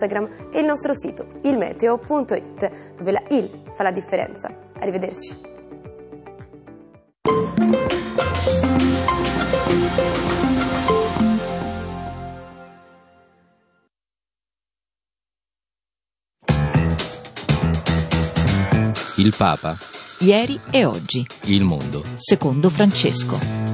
Instagram e il nostro sito ilmeteo.it, dove la il fa la differenza. Arrivederci. Il Papa. Ieri e oggi. Il mondo. Secondo Francesco.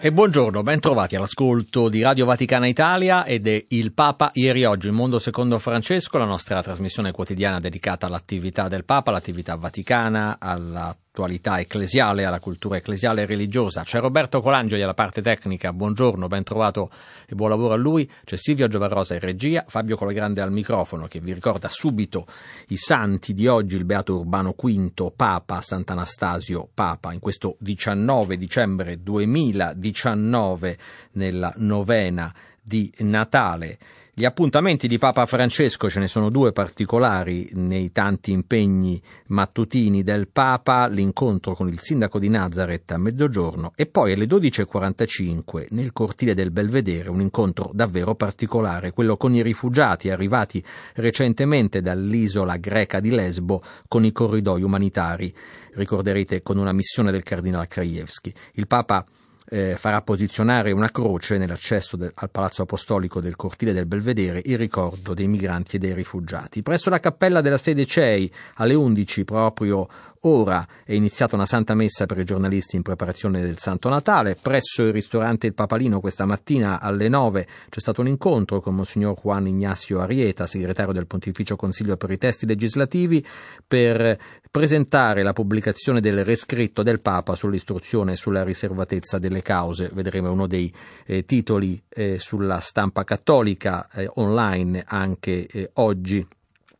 E buongiorno, ben trovati all'ascolto di Radio Vaticana Italia ed è Il Papa ieri e oggi, il mondo secondo Francesco, la nostra trasmissione quotidiana dedicata all'attività del Papa, all'attività vaticana, all'attualità ecclesiale, alla cultura ecclesiale e religiosa. C'è Roberto Colangeli alla parte tecnica, buongiorno, ben trovato e buon lavoro a lui. C'è Silvio Giovarrosa in regia, Fabio Colagrande al microfono, che vi ricorda subito i santi di oggi, il Beato Urbano V, Papa, Sant'Anastasio, Papa, in questo 19 dicembre 2019. Nella novena di Natale. Gli appuntamenti di Papa Francesco, ce ne sono due particolari nei tanti impegni mattutini del Papa, l'incontro con il sindaco di Nazareth a mezzogiorno e poi alle 12.45 nel cortile del Belvedere un incontro davvero particolare, quello con i rifugiati arrivati recentemente dall'isola greca di Lesbo con i corridoi umanitari, ricorderete con una missione del cardinale Krajewski. Il Papa farà posizionare una croce nell'accesso al Palazzo Apostolico del Cortile del Belvedere in ricordo dei migranti e dei rifugiati. Presso la cappella della sede CEI alle 11 proprio ora è iniziata una santa messa per i giornalisti in preparazione del Santo Natale. Presso il ristorante Il Papalino questa mattina alle 9 c'è stato un incontro con Monsignor Juan Ignacio Arieta, segretario del Pontificio Consiglio per i testi legislativi, per presentare la pubblicazione del rescritto del Papa sull'istruzione e sulla riservatezza delle cause. Vedremo uno dei titoli sulla stampa cattolica online anche oggi.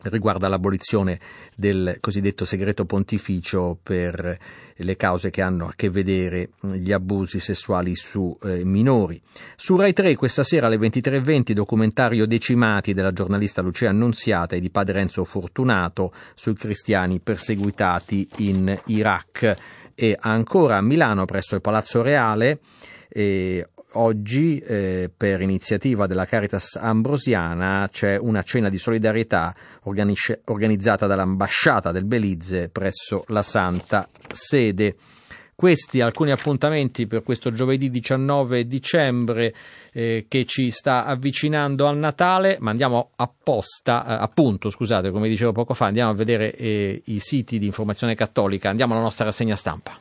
Riguarda l'abolizione del cosiddetto segreto pontificio per le cause che hanno a che vedere gli abusi sessuali su minori. Su Rai 3 questa sera alle 23.20 documentario Decimati della giornalista Lucia Annunziata e di padre Enzo Fortunato sui cristiani perseguitati in Iraq. E ancora a Milano presso il Palazzo Reale oggi per iniziativa della Caritas Ambrosiana c'è una cena di solidarietà organizzata dall'ambasciata del Belize presso la Santa Sede. Questi alcuni appuntamenti per questo giovedì 19 dicembre che ci sta avvicinando al Natale, ma andiamo come dicevo poco fa, andiamo a vedere i siti di informazione cattolica, andiamo alla nostra rassegna stampa.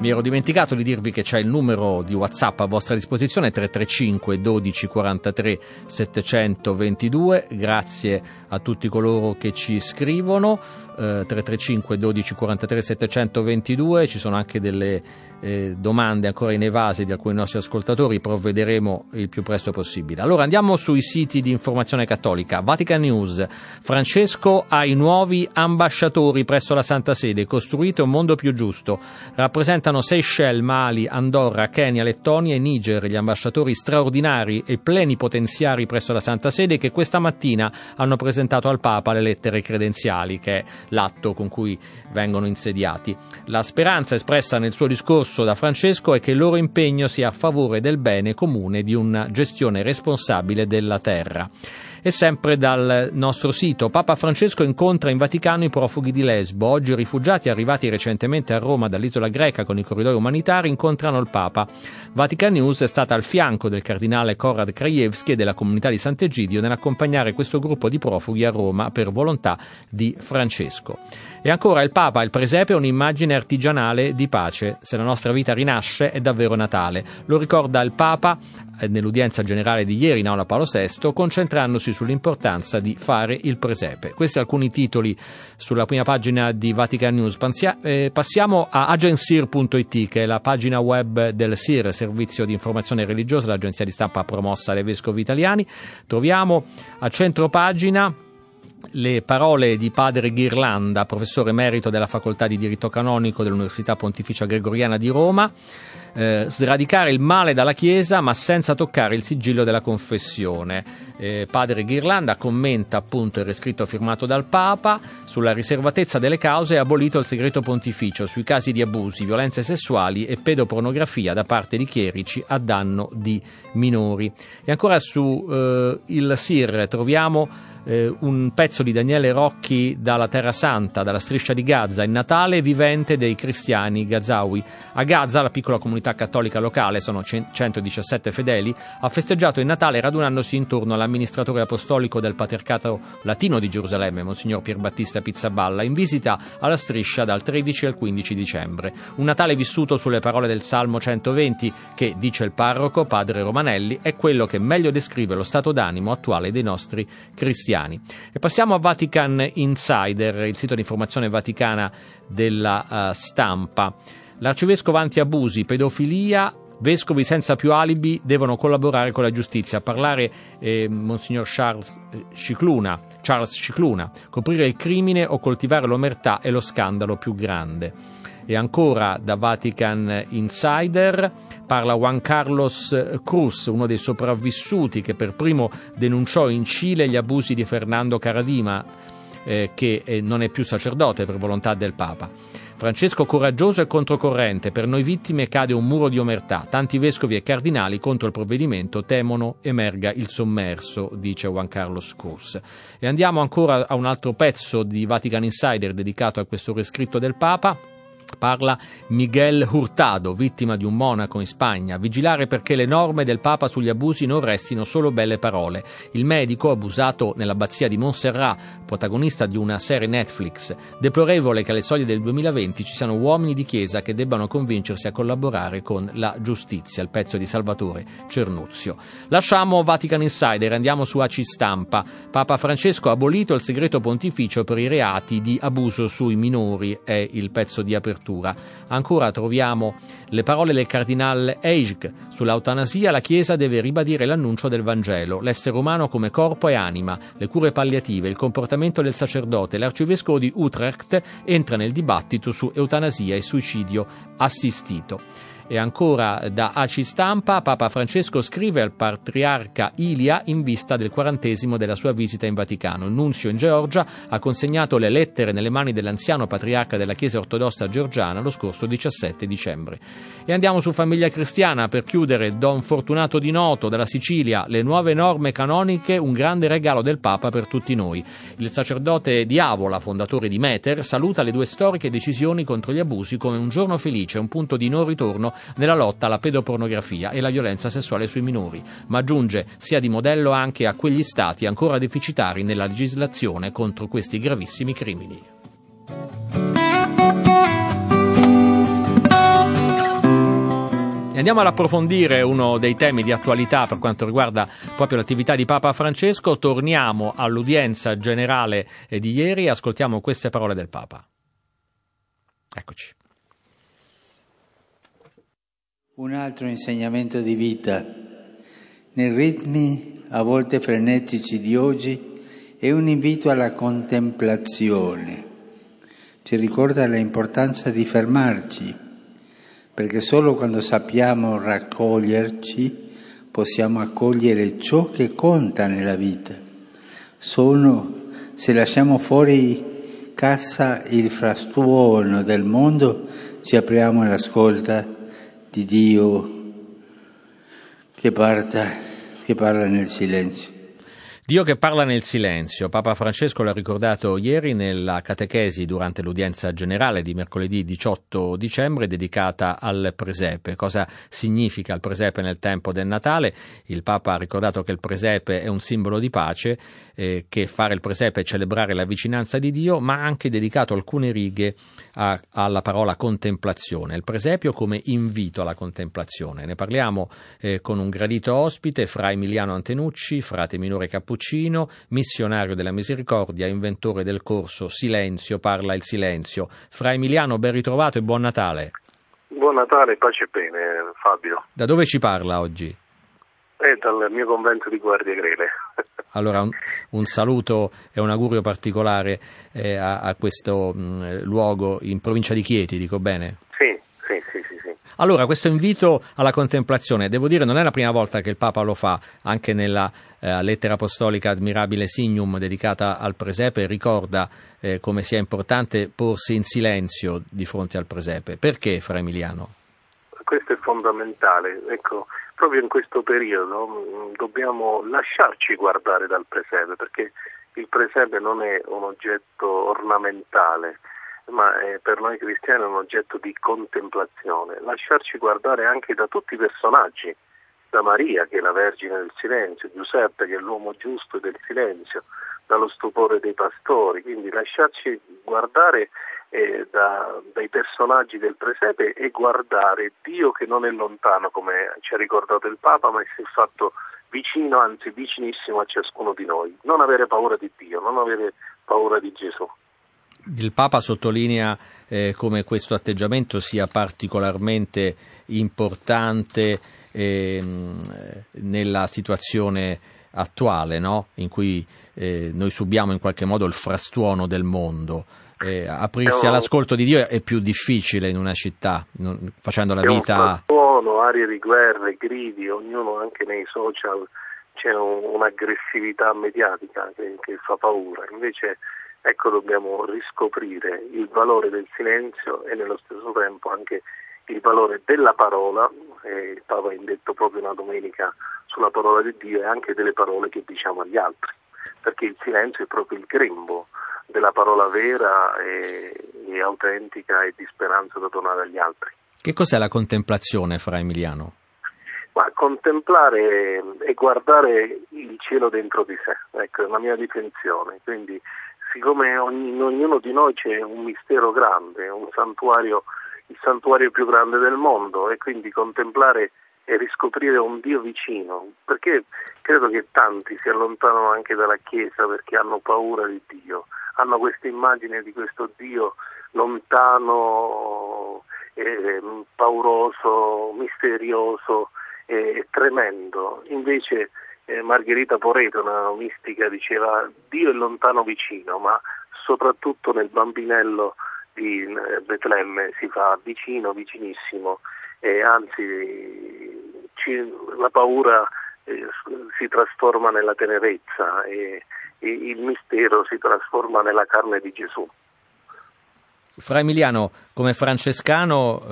Mi ero dimenticato di dirvi che c'è il numero di WhatsApp a vostra disposizione, 335 12 43 722, grazie a tutti coloro che ci scrivono, 335 12 43 722, ci sono anche delle domande ancora in evase di alcuni nostri ascoltatori, provvederemo il più presto possibile. Allora andiamo sui siti di informazione cattolica. Vatican News, Francesco ai nuovi ambasciatori presso la Santa Sede, costruite un mondo più giusto, rappresentano Seychelles, Mali, Andorra, Kenya, Lettonia e Niger gli ambasciatori straordinari e plenipotenziari presso la Santa Sede che questa mattina hanno presentato al Papa le lettere credenziali, che è l'atto con cui vengono insediati. La speranza espressa nel suo discorso da Francesco è che il loro impegno sia a favore del bene comune, di una gestione responsabile della terra. E sempre dal nostro sito, Papa Francesco incontra in Vaticano i profughi di Lesbo. Oggi i rifugiati arrivati recentemente a Roma dall'isola greca con i corridoi umanitari incontrano il Papa. Vatican News è stata al fianco del cardinale Konrad Krajewski e della comunità di Sant'Egidio nell'accompagnare questo gruppo di profughi a Roma per volontà di Francesco. E ancora il Papa, il presepe è un'immagine artigianale di pace. Se la nostra vita rinasce è davvero Natale. Lo ricorda il Papa nell'udienza generale di ieri in Aula Paolo VI, concentrandosi sull'importanza di fare il presepe. Questi alcuni titoli sulla prima pagina di Vatican News. Passiamo a agensir.it, che è la pagina web del SIR, servizio di informazione religiosa, l'agenzia di stampa promossa dai vescovi italiani. Troviamo a centro pagina le parole di padre Ghirlanda, professore emerito della Facoltà di Diritto Canonico dell'Università Pontificia Gregoriana di Roma, sradicare il male dalla Chiesa ma senza toccare il sigillo della confessione. Padre Ghirlanda commenta appunto il rescritto firmato dal Papa sulla riservatezza delle cause e ha abolito il segreto pontificio sui casi di abusi, violenze sessuali e pedopornografia da parte di chierici a danno di minori. E ancora su il SIR troviamo un pezzo di Daniele Rocchi dalla Terra Santa, dalla striscia di Gaza, il Natale vivente dei cristiani gazawi. A Gaza, la piccola comunità cattolica locale, sono 117 fedeli, ha festeggiato il Natale radunandosi intorno all'amministratore apostolico del Patriarcato Latino di Gerusalemme, Monsignor Pierbattista Pizzaballa, in visita alla striscia dal 13 al 15 dicembre. Un Natale vissuto sulle parole del Salmo 120 che, dice il parroco, padre Romanelli, è quello che meglio descrive lo stato d'animo attuale dei nostri cristiani. E passiamo a Vatican Insider, il sito di informazione vaticana della stampa. L'arcivescovo anti-abusi, pedofilia, vescovi senza più alibi devono collaborare con la giustizia. A parlare Monsignor Charles Scicluna, coprire il crimine o coltivare l'omertà è lo scandalo più grande. E ancora da Vatican Insider parla Juan Carlos Cruz, uno dei sopravvissuti che per primo denunciò in Cile gli abusi di Fernando Caravima, che non è più sacerdote per volontà del Papa. Francesco coraggioso e controcorrente, per noi vittime cade un muro di omertà, tanti vescovi e cardinali contro il provvedimento temono emerga il sommerso, dice Juan Carlos Cruz. E andiamo ancora a un altro pezzo di Vatican Insider dedicato a questo rescritto del Papa. Parla Miguel Hurtado, vittima di un monaco in Spagna. Vigilare perché le norme del Papa sugli abusi non restino solo belle parole. Il medico abusato nell'abbazia di Montserrat, protagonista di una serie Netflix. Deplorevole che alle soglie del 2020 ci siano uomini di chiesa che debbano convincersi a collaborare con la giustizia. Il pezzo di Salvatore Cernuzio. Lasciamo Vatican Insider, andiamo su ACI Stampa. Papa Francesco ha abolito il segreto pontificio per i reati di abuso sui minori, è il pezzo di apertura. Ancora troviamo le parole del cardinale Krajewski sull'eutanasia. La Chiesa deve ribadire l'annuncio del Vangelo, l'essere umano come corpo e anima, le cure palliative, il comportamento del sacerdote. L'arcivescovo di Utrecht entra nel dibattito su eutanasia e suicidio assistito. E ancora da ACI Stampa, Papa Francesco scrive al patriarca Ilia in vista del 40° della sua visita in Vaticano. Il nunzio in Georgia ha consegnato le lettere nelle mani dell'anziano patriarca della Chiesa ortodossa georgiana lo scorso 17 dicembre. E andiamo su Famiglia Cristiana per chiudere. Don Fortunato di Noto dalla Sicilia, le nuove norme canoniche, un grande regalo del Papa per tutti noi. Il sacerdote di Avola, fondatore di Meter, saluta le due storiche decisioni contro gli abusi come un giorno felice, un punto di non ritorno nella lotta alla pedopornografia e la violenza sessuale sui minori, ma aggiunge sia di modello anche a quegli stati ancora deficitari nella legislazione contro questi gravissimi crimini. Andiamo ad approfondire uno dei temi di attualità per quanto riguarda proprio l'attività di Papa Francesco. Torniamo all'udienza generale di ieri e ascoltiamo queste parole del Papa. Eccoci. Un altro insegnamento di vita. Nei ritmi a volte frenetici di oggi è un invito alla contemplazione. Ci ricorda l'importanza di fermarci, perché solo quando sappiamo raccoglierci possiamo accogliere ciò che conta nella vita. Solo se lasciamo fuori casa il frastuono del mondo ci apriamo all'ascolto di Dio che parla nel silenzio. Dio che parla nel silenzio. Papa Francesco l'ha ricordato ieri nella catechesi durante l'udienza generale di mercoledì 18 dicembre dedicata al presepe. Cosa significa il presepe nel tempo del Natale? Il Papa ha ricordato che il presepe è un simbolo di pace, che fare il presepe è celebrare la vicinanza di Dio, ma ha anche dedicato alcune righe alla parola contemplazione. Il presepio come invito alla contemplazione. Ne parliamo con un gradito ospite, fra Emiliano Antenucci, frate minore cappuccino, missionario della misericordia, inventore del corso Silenzio parla il silenzio. Fra Emiliano, ben ritrovato e buon Natale. Buon Natale, pace e bene, Fabio. Da dove ci parla oggi? e dal mio convento di Guardie Grele. Allora un saluto e un augurio particolare a questo luogo in provincia di Chieti, dico bene? Sì. Allora, questo invito alla contemplazione, devo dire, non è la prima volta che il Papa lo fa, anche nella lettera apostolica Admirabile Signum dedicata al presepe ricorda come sia importante porsi in silenzio di fronte al presepe. Perché, Fra Emiliano? Questo è fondamentale, ecco, proprio in questo periodo dobbiamo lasciarci guardare dal presepe, perché il presepe non è un oggetto ornamentale, ma è per noi cristiani un oggetto di contemplazione. Lasciarci guardare anche da tutti i personaggi, da Maria che è la Vergine del Silenzio, Giuseppe che è l'uomo giusto del silenzio, dallo stupore dei pastori, quindi lasciarci guardare dai personaggi del presepe e guardare Dio che non è lontano, come ci ha ricordato il Papa, ma che si è fatto vicino, anzi vicinissimo a ciascuno di noi. Non avere paura di Dio, non avere paura di Gesù. Il Papa sottolinea come questo atteggiamento sia particolarmente importante nella situazione attuale, no? In cui noi subiamo in qualche modo il frastuono del mondo. Aprirsi all'ascolto di Dio è più difficile in una città, facendo la vita... C'è un frastuono, arie di guerre, gridi, ognuno anche nei social, c'è un'aggressività mediatica che fa paura, invece... Ecco, dobbiamo riscoprire il valore del silenzio e nello stesso tempo anche il valore della parola. Il Papa ha indetto proprio una domenica sulla parola di Dio e anche delle parole che diciamo agli altri, perché il silenzio è proprio il grembo della parola vera e autentica e di speranza da donare agli altri. Che cos'è la contemplazione, Fra Emiliano? Ma contemplare è guardare il cielo dentro di sé, ecco, è la mia definizione, quindi siccome in ognuno di noi c'è un mistero grande, un santuario, il santuario più grande del mondo, e quindi contemplare e riscoprire un Dio vicino, perché credo che tanti si allontanano anche dalla Chiesa perché hanno paura di Dio, hanno questa immagine di questo Dio lontano, pauroso, misterioso e tremendo. Invece Margherita Poreto, una mistica, diceva: Dio è lontano vicino, ma soprattutto nel bambinello di Betlemme si fa vicino, vicinissimo, e anzi la paura si trasforma nella tenerezza e il mistero si trasforma nella carne di Gesù. Fra Emiliano, come francescano,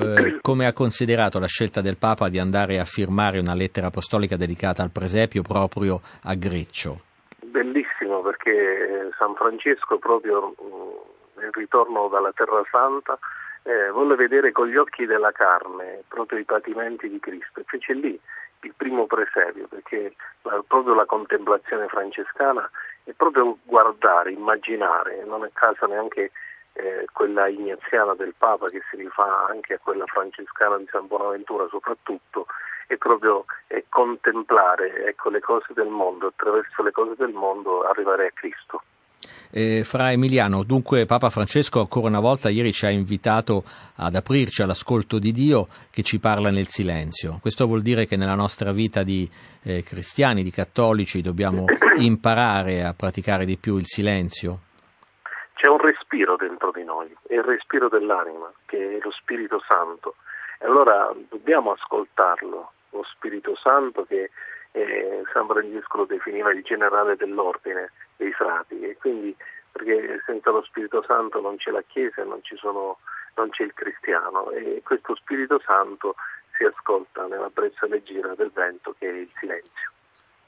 come ha considerato la scelta del Papa di andare a firmare una lettera apostolica dedicata al presepio proprio a Greccio? Bellissimo, perché San Francesco, proprio nel ritorno dalla Terra Santa, volle vedere con gli occhi della carne proprio i patimenti di Cristo, e fece lì il primo presepio, perché proprio la contemplazione francescana è proprio guardare, immaginare, non a caso neanche quella ignaziana del Papa, che si rifà anche a quella francescana di San Bonaventura soprattutto, è proprio contemplare, ecco, le cose del mondo, attraverso le cose del mondo arrivare a Cristo. Fra Emiliano, dunque Papa Francesco ancora una volta ieri ci ha invitato ad aprirci all'ascolto di Dio che ci parla nel silenzio. Questo vuol dire che nella nostra vita di cristiani, di cattolici, dobbiamo imparare a praticare di più il silenzio? C'è un respiro dentro di noi, è il respiro dell'anima, che è lo Spirito Santo, e allora dobbiamo ascoltarlo, lo Spirito Santo che San Francesco lo definiva il generale dell'ordine dei frati, e quindi perché senza lo Spirito Santo non c'è la Chiesa, non c'è il cristiano, e questo Spirito Santo si ascolta nella brezza leggera del vento che è il silenzio.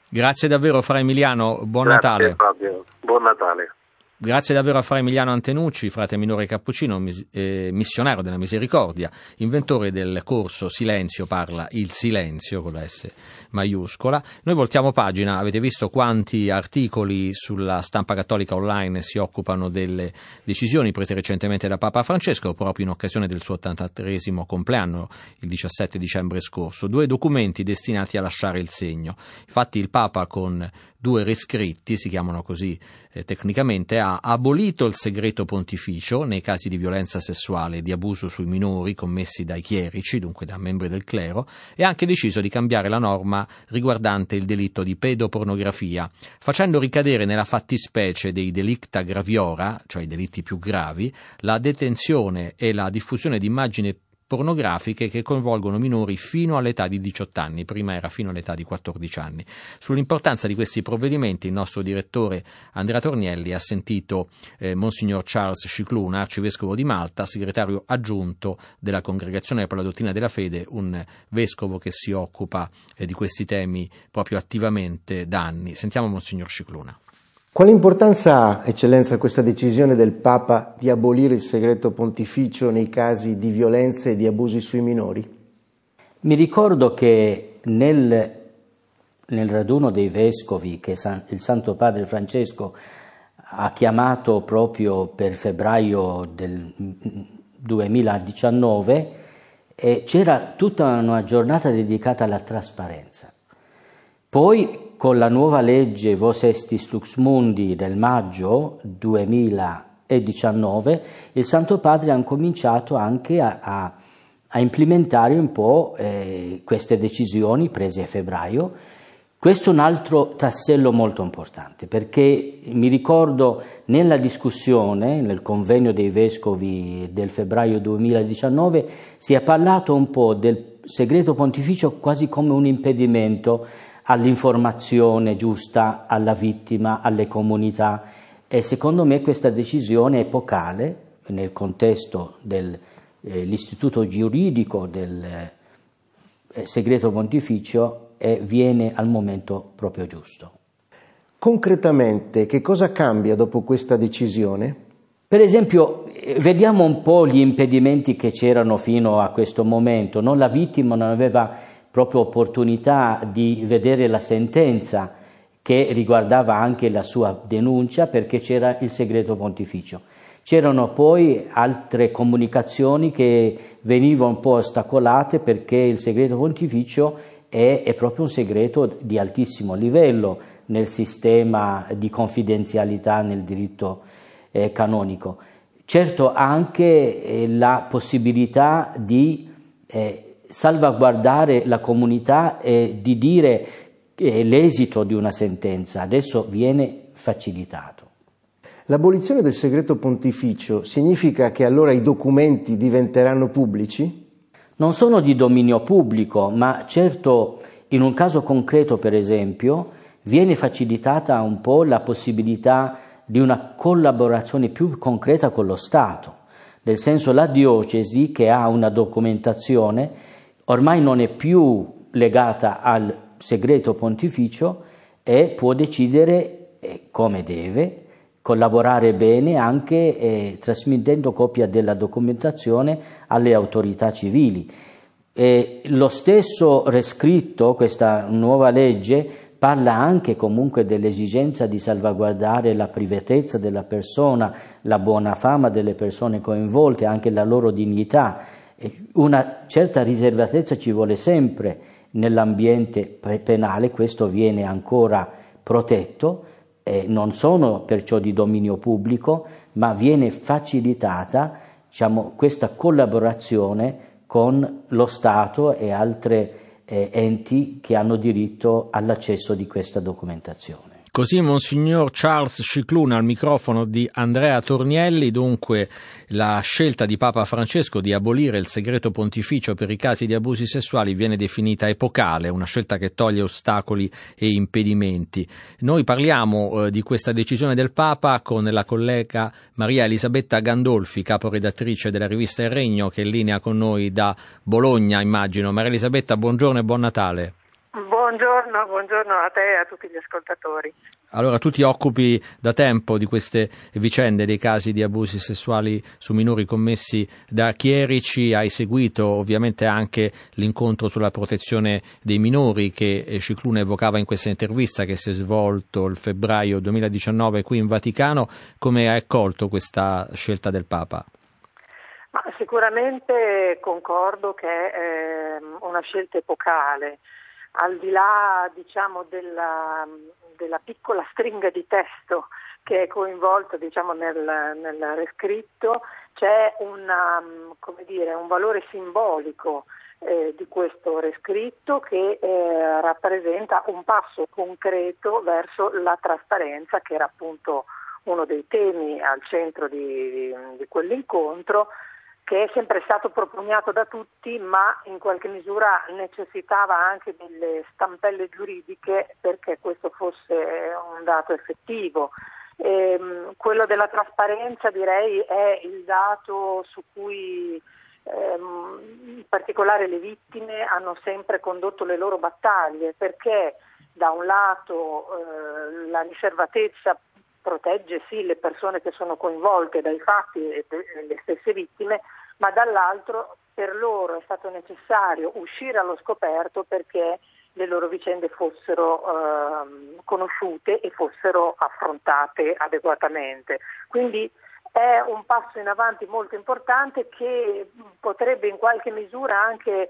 Grazie davvero, Fra Emiliano, buon Natale. Grazie Fabio, buon Natale. Grazie davvero a Fra Emiliano Antenucci, frate minore cappuccino, missionario della misericordia, inventore del corso Silenzio parla il silenzio con la S maiuscola. Noi voltiamo pagina, avete visto quanti articoli sulla stampa cattolica online si occupano delle decisioni prese recentemente da Papa Francesco proprio in occasione del suo 83° compleanno il 17 dicembre scorso. Due documenti destinati a lasciare il segno. Infatti il Papa con due rescritti, si chiamano così tecnicamente ha abolito il segreto pontificio nei casi di violenza sessuale e di abuso sui minori commessi dai chierici, dunque da membri del clero, e ha anche deciso di cambiare la norma riguardante il delitto di pedopornografia, facendo ricadere nella fattispecie dei delicta graviora, cioè i delitti più gravi, la detenzione e la diffusione di immagini pornografiche che coinvolgono minori fino all'età di 18 anni, prima era fino all'età di 14 anni. Sull'importanza di questi provvedimenti il nostro direttore Andrea Tornielli ha sentito Monsignor Charles Scicluna, arcivescovo di Malta, segretario aggiunto della Congregazione per la Dottrina della Fede, un vescovo che si occupa di questi temi proprio attivamente da anni. Sentiamo Monsignor Scicluna. Quale importanza ha, Eccellenza, questa decisione del Papa di abolire il segreto pontificio nei casi di violenze e di abusi sui minori? Mi ricordo che nel raduno dei Vescovi che il Santo Padre Francesco ha chiamato proprio per febbraio del 2019 c'era tutta una giornata dedicata alla trasparenza. Poi, con la nuova legge Vos estis lux mundi del maggio 2019, il Santo Padre ha cominciato anche a implementare un po' queste decisioni prese a febbraio. Questo è un altro tassello molto importante, perché mi ricordo nella discussione, nel convegno dei Vescovi del febbraio 2019, si è parlato un po' del segreto pontificio quasi come un impedimento all'informazione giusta, alla vittima, alle comunità, e secondo me questa decisione epocale nel contesto dell'istituto giuridico del segreto pontificio viene al momento proprio giusto. Concretamente che cosa cambia dopo questa decisione? Per esempio vediamo un po' gli impedimenti che c'erano fino a questo momento, no? La vittima non aveva proprio opportunità di vedere la sentenza che riguardava anche la sua denuncia perché c'era il segreto pontificio. C'erano poi altre comunicazioni che venivano un po' ostacolate perché il segreto pontificio è proprio un segreto di altissimo livello nel sistema di confidenzialità nel diritto canonico. Certo anche la possibilità di salvaguardare la comunità e di dire l'esito di una sentenza adesso viene facilitato. L'abolizione del segreto pontificio significa che allora i documenti diventeranno pubblici? Non sono di dominio pubblico, ma certo in un caso concreto, per esempio, viene facilitata un po' la possibilità di una collaborazione più concreta con lo Stato, nel senso la diocesi che ha una documentazione ormai non è più legata al segreto pontificio e può decidere come deve, collaborare bene anche trasmettendo copia della documentazione alle autorità civili. Lo stesso rescritto, questa nuova legge, parla anche comunque dell'esigenza di salvaguardare la privatezza della persona, la buona fama delle persone coinvolte, anche la loro dignità. Una certa riservatezza ci vuole sempre nell'ambiente penale, questo viene ancora protetto, non sono perciò di dominio pubblico, ma viene facilitata, diciamo, questa collaborazione con lo Stato e altri enti che hanno diritto all'accesso di questa documentazione. Così Monsignor Charles Scicluna al microfono di Andrea Tornielli. Dunque la scelta di Papa Francesco di abolire il segreto pontificio per i casi di abusi sessuali viene definita epocale, una scelta che toglie ostacoli e impedimenti. Noi parliamo di questa decisione del Papa con la collega Maria Elisabetta Gandolfi, caporedattrice della rivista Il Regno, che è in linea con noi da Bologna, immagino. Maria Elisabetta, buongiorno e buon Natale. Buongiorno a te e a tutti gli ascoltatori. Allora, tu ti occupi da tempo di queste vicende, dei casi di abusi sessuali su minori commessi da chierici, hai seguito ovviamente anche l'incontro sulla protezione dei minori che Scicluna evocava in questa intervista che si è svolto il febbraio 2019 qui in Vaticano. Come hai accolto questa scelta del Papa? Ma sicuramente concordo che è una scelta epocale. Al di là, diciamo, della piccola stringa di testo che è coinvolto, diciamo, nel rescritto, c'è un valore simbolico di questo rescritto che rappresenta un passo concreto verso la trasparenza, che era appunto uno dei temi al centro di quell'incontro, che è sempre stato propugnato da tutti, ma in qualche misura necessitava anche delle stampelle giuridiche perché questo fosse un dato effettivo. Quello della trasparenza, direi, è il dato su cui in particolare le vittime hanno sempre condotto le loro battaglie, perché da un lato la riservatezza protegge sì le persone che sono coinvolte dai fatti e le stesse vittime, ma dall'altro per loro è stato necessario uscire allo scoperto perché le loro vicende fossero conosciute e fossero affrontate adeguatamente. Quindi è un passo in avanti molto importante che potrebbe in qualche misura anche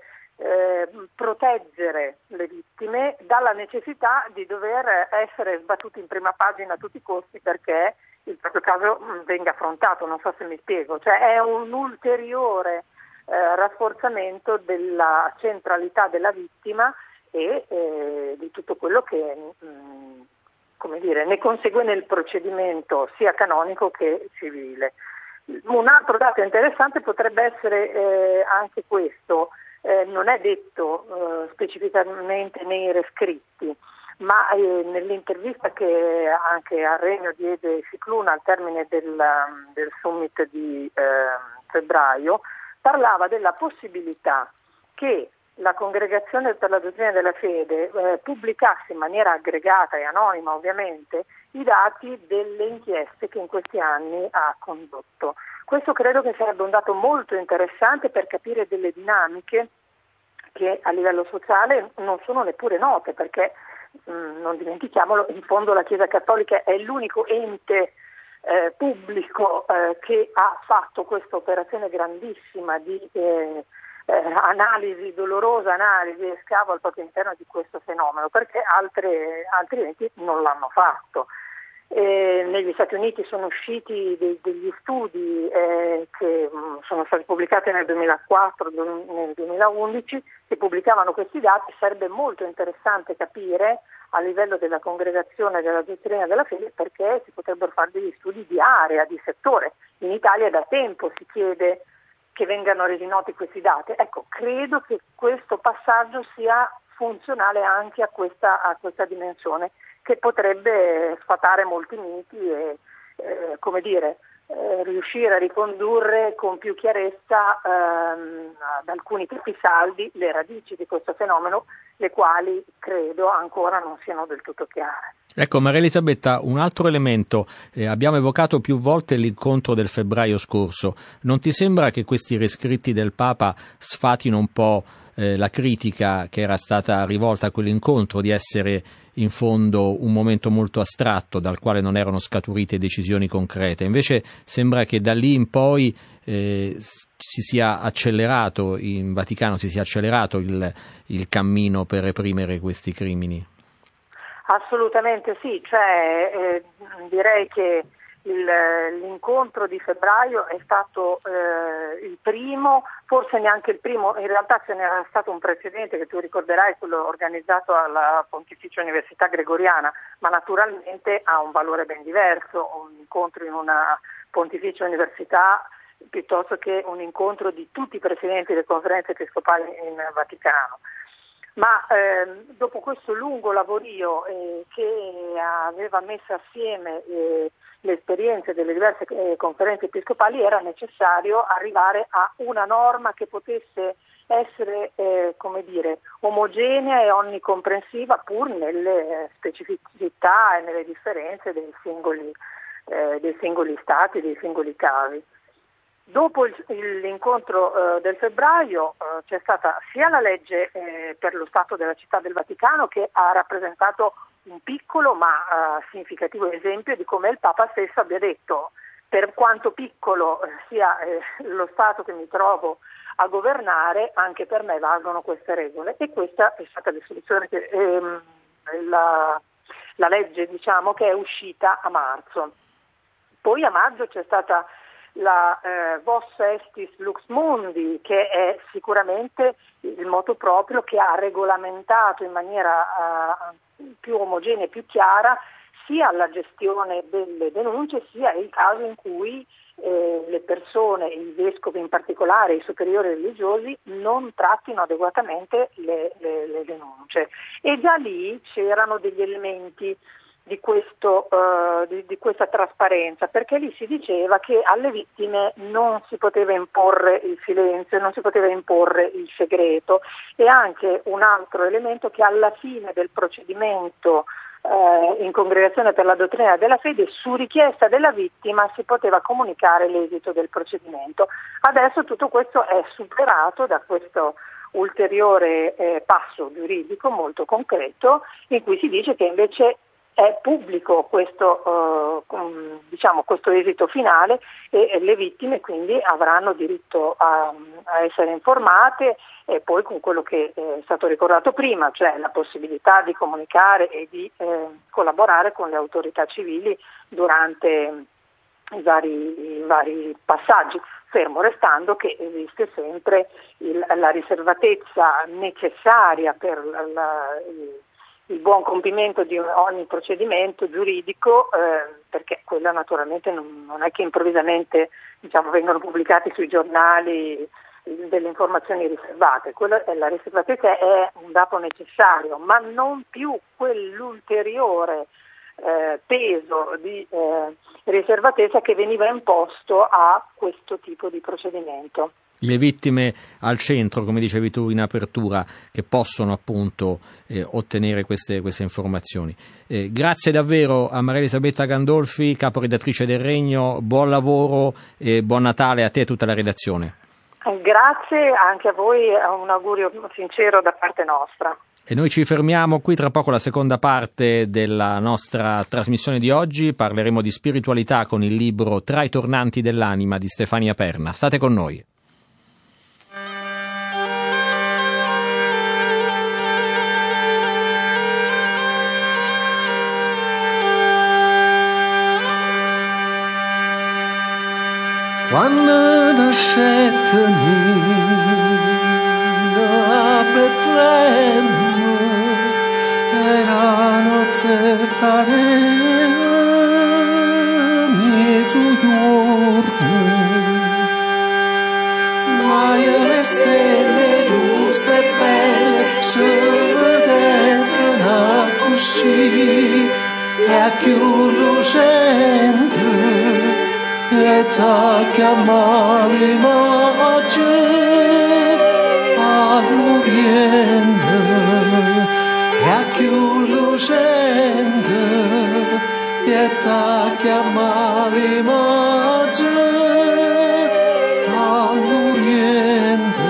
proteggere le vittime dalla necessità di dover essere sbattuti in prima pagina a tutti i costi perché il proprio caso venga affrontato, non so se mi spiego, cioè è un ulteriore rafforzamento della centralità della vittima e di tutto quello che ne consegue nel procedimento sia canonico che civile. Un altro dato interessante potrebbe essere anche questo. Non è detto specificamente nei rescritti, ma nell'intervista che anche al Regno diede Scicluna al termine del summit di febbraio, parlava della possibilità che la Congregazione per la Dottrina della Fede pubblicasse in maniera aggregata e anonima ovviamente i dati delle inchieste che in questi anni ha condotto. Questo credo che sarebbe un dato molto interessante per capire delle dinamiche che a livello sociale non sono neppure note, perché non dimentichiamolo, in fondo la Chiesa Cattolica è l'unico ente pubblico che ha fatto questa operazione grandissima di dolorosa analisi e scavo al proprio interno di questo fenomeno, perché altri enti non l'hanno fatto. Negli Stati Uniti sono usciti degli studi che sono stati pubblicati nel 2004 nel 2011, si pubblicavano questi dati. Sarebbe molto interessante capire a livello della Congregazione della Dottrina della Fede perché si potrebbero fare degli studi di area, di settore. In Italia da tempo si chiede che vengano resi noti questi dati. Ecco, credo che questo passaggio sia funzionale anche a questa dimensione, che potrebbe sfatare molti miti e riuscire a ricondurre con più chiarezza ad alcuni tipi saldi le radici di questo fenomeno, le quali credo ancora non siano del tutto chiare. Ecco, Maria Elisabetta, un altro elemento, abbiamo evocato più volte l'incontro del febbraio scorso. Non ti sembra che questi rescritti del Papa sfatino un po' la critica che era stata rivolta a quell'incontro, di essere in fondo un momento molto astratto dal quale non erano scaturite decisioni concrete? Invece sembra che da lì in poi in Vaticano si sia accelerato il cammino per reprimere questi crimini. Assolutamente sì, direi che l'incontro di febbraio è stato il primo, forse neanche il primo, in realtà ce n'era stato un precedente che tu ricorderai, quello organizzato alla Pontificia Università Gregoriana, ma naturalmente ha un valore ben diverso, un incontro in una Pontificia Università piuttosto che un incontro di tutti i presidenti delle conferenze episcopali in Vaticano. Ma dopo questo lungo lavorio che aveva messo assieme le esperienze delle diverse conferenze episcopali, era necessario arrivare a una norma che potesse essere omogenea e onnicomprensiva, pur nelle specificità e nelle differenze dei singoli stati, dei singoli casi. Dopo l'incontro del febbraio c'è stata sia la legge per lo Stato della Città del Vaticano, che ha rappresentato un piccolo ma significativo esempio di come il Papa stesso abbia detto: per quanto piccolo sia lo Stato che mi trovo a governare, anche per me valgono queste regole, e questa è stata la soluzione che la la legge, diciamo, che è uscita a marzo. Poi a maggio c'è stata la Vos estis lux mundi, che è sicuramente il moto proprio che ha regolamentato in maniera più omogenea e più chiara sia la gestione delle denunce, sia il caso in cui le persone, i vescovi in particolare, i superiori religiosi non trattino adeguatamente le denunce. E già lì c'erano degli elementi di questa trasparenza, perché lì si diceva che alle vittime non si poteva imporre il silenzio, non si poteva imporre il segreto. E anche un altro elemento, che alla fine del procedimento in Congregazione per la Dottrina della Fede, su richiesta della vittima si poteva comunicare l'esito del procedimento. Adesso tutto questo è superato da questo ulteriore passo giuridico molto concreto, in cui si dice che invece è pubblico questo, diciamo, questo esito finale, e le vittime quindi avranno diritto a essere informate, e poi con quello che è stato ricordato prima, cioè la possibilità di comunicare e di collaborare con le autorità civili durante i vari passaggi, fermo restando che esiste sempre la riservatezza necessaria per il buon compimento di ogni procedimento giuridico, perché quella naturalmente non è che improvvisamente, diciamo, vengono pubblicati sui giornali delle informazioni riservate. Quella è la riservatezza, è un dato necessario, ma non più quell'ulteriore peso di riservatezza che veniva imposto a questo tipo di procedimento. Le vittime al centro, come dicevi tu in apertura, che possono appunto ottenere queste informazioni. Grazie davvero a Maria Elisabetta Gandolfi, caporedattrice del Regno, buon lavoro e buon Natale a te e a tutta la redazione. Grazie anche a voi, un augurio sincero da parte nostra. E noi ci fermiamo qui, tra poco la seconda parte della nostra trasmissione di oggi. Parleremo di spiritualità con il libro Tra i tornanti dell'anima di Stefania Perna. State con noi. Quando nascettanino a Betlemme e la notte pareva mezzogiorno, ma le stelle giuste e belle si vedono così, e più lucente e tocca l'anima oggi all'Oriente, e più lucente e tocca l'anima oggi all'Oriente.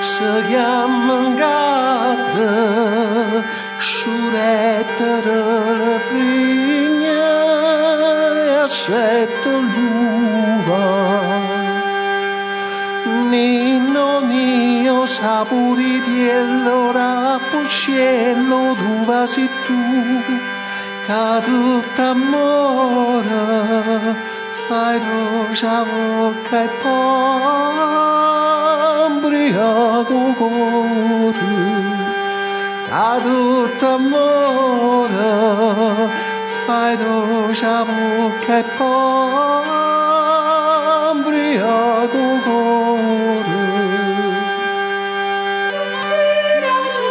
Scegliamo in gatta, sciuretta della vigna, e accetta l'uva. Nino mio, saporiti e l'ora, pucciello, d'uva si tu, che tutta amore fai rosa bocca e pambriaco cuore, da tutta amore fai rosa bocca e pambriaco cuore. Thank you.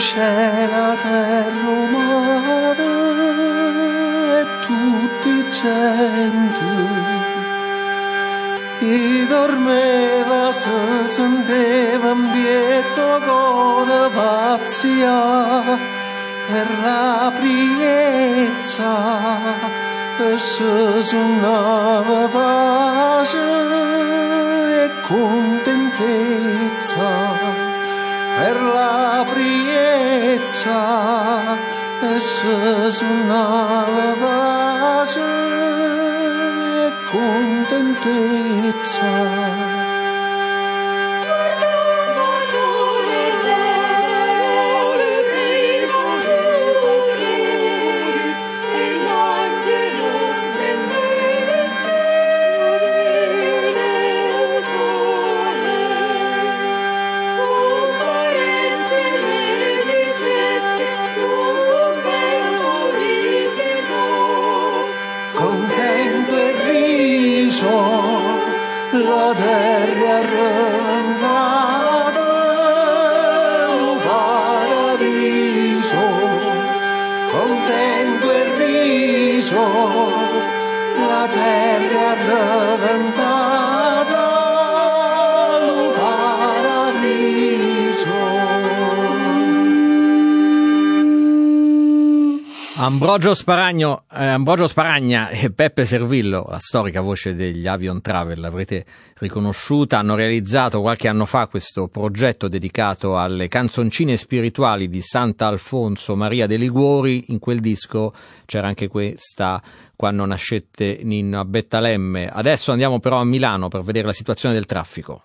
scena terra umana e tutti gente chi dormeva si senteva un bietto con pazzia per la priezza e si suonava pace e contentezza per la priezza e si suonava pace e contentezza. La terra arrendata, un paradiso, contento e riso. La terra arrendata, un paradiso. Ambrogio Sparagna e Peppe Servillo, la storica voce degli Avion Travel, l'avrete riconosciuta, hanno realizzato qualche anno fa questo progetto dedicato alle canzoncine spirituali di Sant'Alfonso Maria de' Liguori. In quel disco c'era anche questa, Quando nascette Ninno a Bettalemme. Adesso andiamo però a Milano per vedere la situazione del traffico.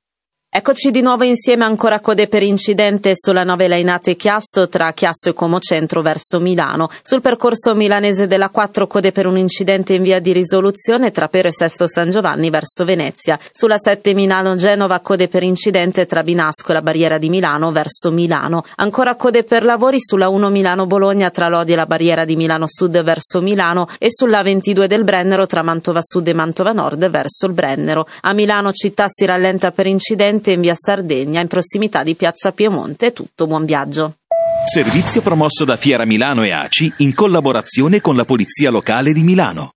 Eccoci di nuovo insieme, ancora code per incidente sulla 9 Lainate Chiasso tra Chiasso e Como Centro verso Milano. Sul percorso milanese della 4 code per un incidente in via di risoluzione tra Pero e Sesto San Giovanni verso Venezia. Sulla 7 Milano Genova code per incidente tra Binasco e la Barriera di Milano verso Milano. Ancora code per lavori sulla 1 Milano Bologna tra Lodi e la Barriera di Milano Sud verso Milano e sulla 22 del Brennero tra Mantova Sud e Mantova Nord verso il Brennero. A Milano città si rallenta per incidente in via Sardegna, in prossimità di piazza Piemonte. Tutto, buon viaggio. Servizio promosso da Fiera Milano e ACI in collaborazione con la Polizia Locale di Milano.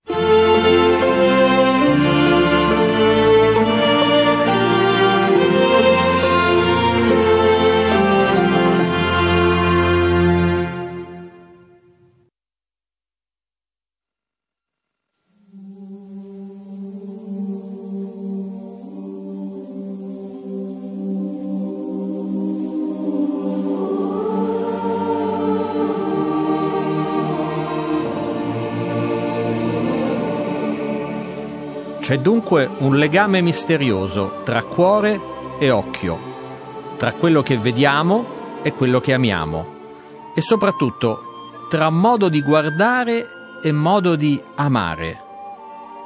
C'è dunque un legame misterioso tra cuore e occhio, tra quello che vediamo e quello che amiamo, e soprattutto tra modo di guardare e modo di amare.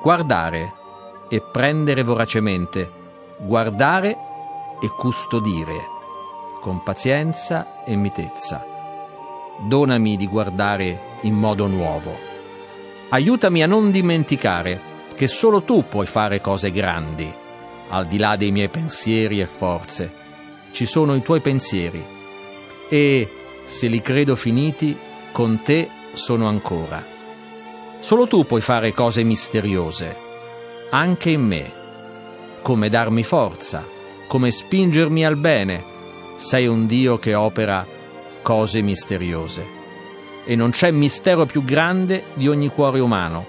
Guardare e prendere voracemente, guardare e custodire, con pazienza e mitezza. Donami di guardare in modo nuovo. Aiutami a non dimenticare che solo tu puoi fare cose grandi, al di là dei miei pensieri e forze. Ci sono i tuoi pensieri e, se li credo finiti, con te sono ancora. Solo tu puoi fare cose misteriose, anche in me, come darmi forza, come spingermi al bene. Sei un Dio che opera cose misteriose e non c'è mistero più grande di ogni cuore umano,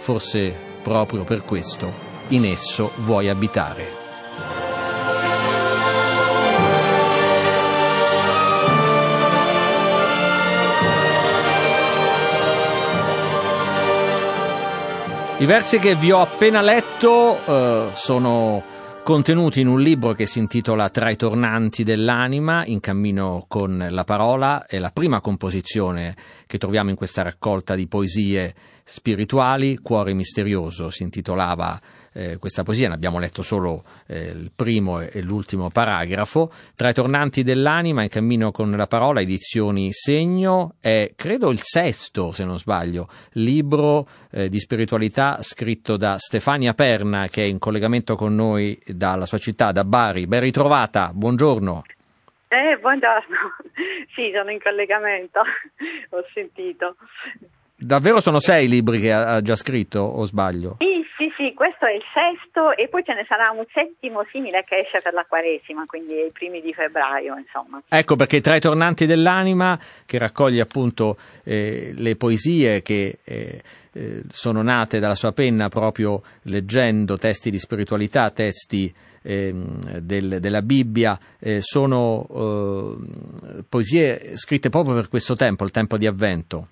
forse proprio per questo in esso vuoi abitare. I versi che vi ho appena letto sono contenuti in un libro che si intitola Tra i tornanti dell'anima, in cammino con la parola. È la prima composizione che troviamo in questa raccolta di poesie spirituali. Cuore misterioso si intitolava questa poesia, ne abbiamo letto solo il primo e l'ultimo paragrafo. Tra i tornanti dell'anima, in cammino con la parola, edizioni Segno, è credo il sesto, se non sbaglio, libro di spiritualità scritto da Stefania Perna, che è in collegamento con noi dalla sua città, da Bari. Ben ritrovata, buongiorno. Buongiorno, sì, sono in collegamento, ho sentito. Davvero sono 6 libri che ha già scritto, o sbaglio? Sì, questo è il sesto e poi ce ne sarà un settimo simile che esce per la Quaresima, quindi i primi di febbraio, insomma. Ecco perché Tra i tornanti dell'anima, che raccoglie appunto le poesie che sono nate dalla sua penna proprio leggendo testi di spiritualità, testi della Bibbia, sono poesie scritte proprio per questo tempo, il tempo di Avvento.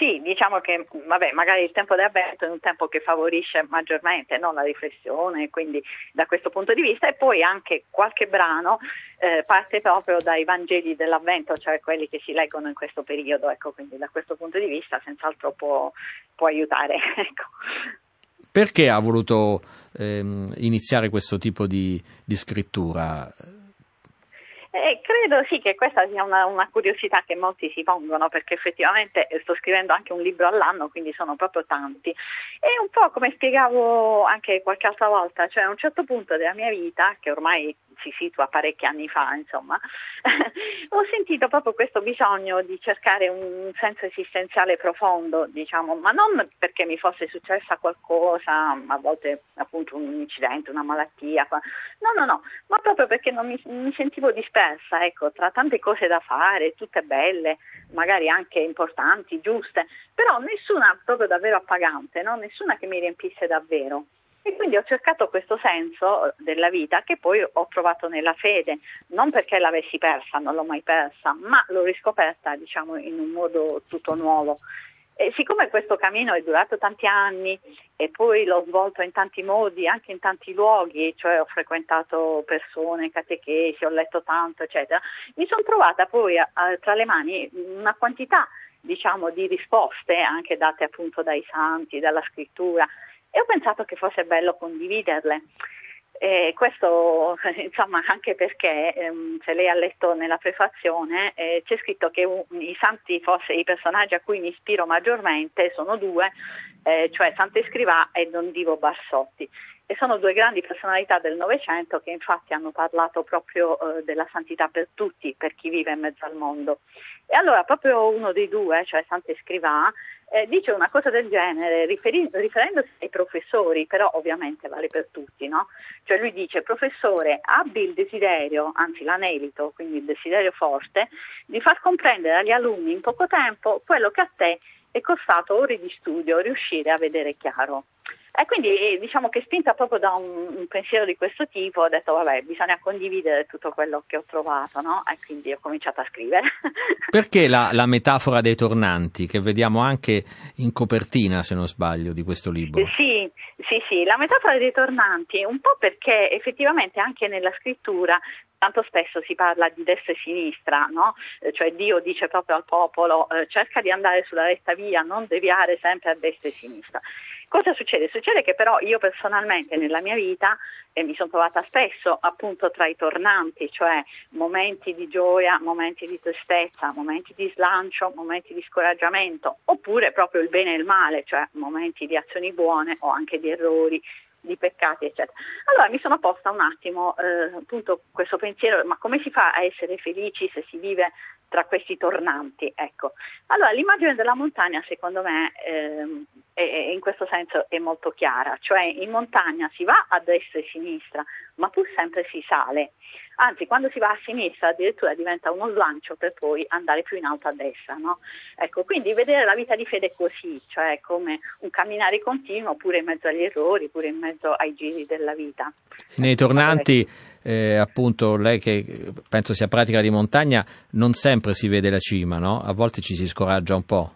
Sì, diciamo che magari il tempo di Avvento è un tempo che favorisce maggiormente, no, la riflessione, quindi da questo punto di vista, e poi anche qualche brano parte proprio dai Vangeli dell'Avvento, cioè quelli che si leggono in questo periodo, ecco, quindi da questo punto di vista senz'altro può aiutare, ecco. Perché ha voluto iniziare questo tipo di scrittura? Credo sì che questa sia una curiosità che molti si pongono, perché effettivamente sto scrivendo anche un libro all'anno, quindi sono proprio tanti. E un po' come spiegavo anche qualche altra volta, cioè a un certo punto della mia vita, che ormai si situa parecchi anni fa, insomma, ho sentito proprio questo bisogno di cercare un senso esistenziale profondo, diciamo, ma non perché mi fosse successa qualcosa, a volte appunto un incidente, una malattia, no, ma proprio perché non mi sentivo dispersa, ecco, tra tante cose da fare, tutte belle, magari anche importanti, giuste, però nessuna proprio davvero appagante, no? Nessuna che mi riempisse davvero. E quindi ho cercato questo senso della vita che poi ho trovato nella fede, non perché l'avessi persa, non l'ho mai persa, ma l'ho riscoperta, diciamo, in un modo tutto nuovo. E siccome questo cammino è durato tanti anni e poi l'ho svolto in tanti modi, anche in tanti luoghi, cioè ho frequentato persone, catechesi, ho letto tanto, eccetera, mi sono trovata poi tra le mani una quantità, diciamo, di risposte anche date appunto dai santi, dalla scrittura, e ho pensato che fosse bello condividerle. Questo, insomma, anche perché se lei ha letto nella prefazione c'è scritto che i santi, forse i personaggi a cui mi ispiro maggiormente, sono 2, cioè Santo Scrivà e Don Divo Barsotti, e sono 2 grandi personalità del Novecento che infatti hanno parlato proprio della santità per tutti, per chi vive in mezzo al mondo. E allora proprio uno dei 2, cioè Santo Scrivà, dice una cosa del genere, riferendosi ai professori, però ovviamente vale per tutti, no? Cioè lui dice: professore, abbi il desiderio, anzi l'anelito, quindi il desiderio forte, di far comprendere agli alunni in poco tempo quello che a te è costato ore di studio riuscire a vedere chiaro. E quindi, diciamo che spinta proprio da un pensiero di questo tipo, ho detto bisogna condividere tutto quello che ho trovato, no? E quindi ho cominciato a scrivere. Perché la metafora dei tornanti, che vediamo anche in copertina, se non sbaglio, di questo libro? Sì, la metafora dei tornanti, un po' perché effettivamente anche nella scrittura tanto spesso si parla di destra e sinistra, no? Cioè Dio dice proprio al popolo cerca di andare sulla retta via, non deviare sempre a destra e sinistra. Cosa succede? Succede che però io personalmente nella mia vita mi sono trovata spesso appunto tra i tornanti, cioè momenti di gioia, momenti di tristezza, momenti di slancio, momenti di scoraggiamento, oppure proprio il bene e il male, cioè momenti di azioni buone o anche di errori, di peccati, eccetera. Allora mi sono posta un attimo appunto questo pensiero: ma come si fa a essere felici se si vive tra questi tornanti? Ecco, allora l'immagine della montagna secondo me in questo senso è molto chiara, cioè in montagna si va a destra e a sinistra, ma pur sempre si sale, anzi quando si va a sinistra addirittura diventa uno slancio per poi andare più in alto a destra, no? Ecco, quindi vedere la vita di fede così, cioè come un camminare continuo pure in mezzo agli errori, pure in mezzo ai giri della vita. Nei tornanti appunto lei, che penso sia pratica di montagna, non sempre si vede la cima, no? A volte ci si scoraggia un po'.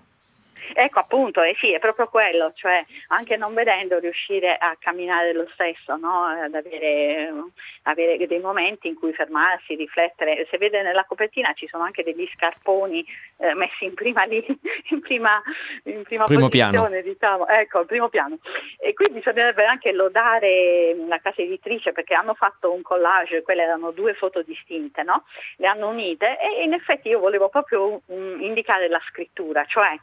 Ecco, appunto, sì, è proprio quello, cioè anche non vedendo riuscire a camminare lo stesso, no? Ad avere dei momenti in cui fermarsi, riflettere. Se vede nella copertina ci sono anche degli scarponi messi in prima lì, in prima primo posizione, piano. Diciamo, ecco, in primo piano. E qui bisognerebbe anche lodare la casa editrice, perché hanno fatto un collage, quelle erano due foto distinte, no? Le hanno unite e in effetti io volevo proprio indicare la scrittura, cioè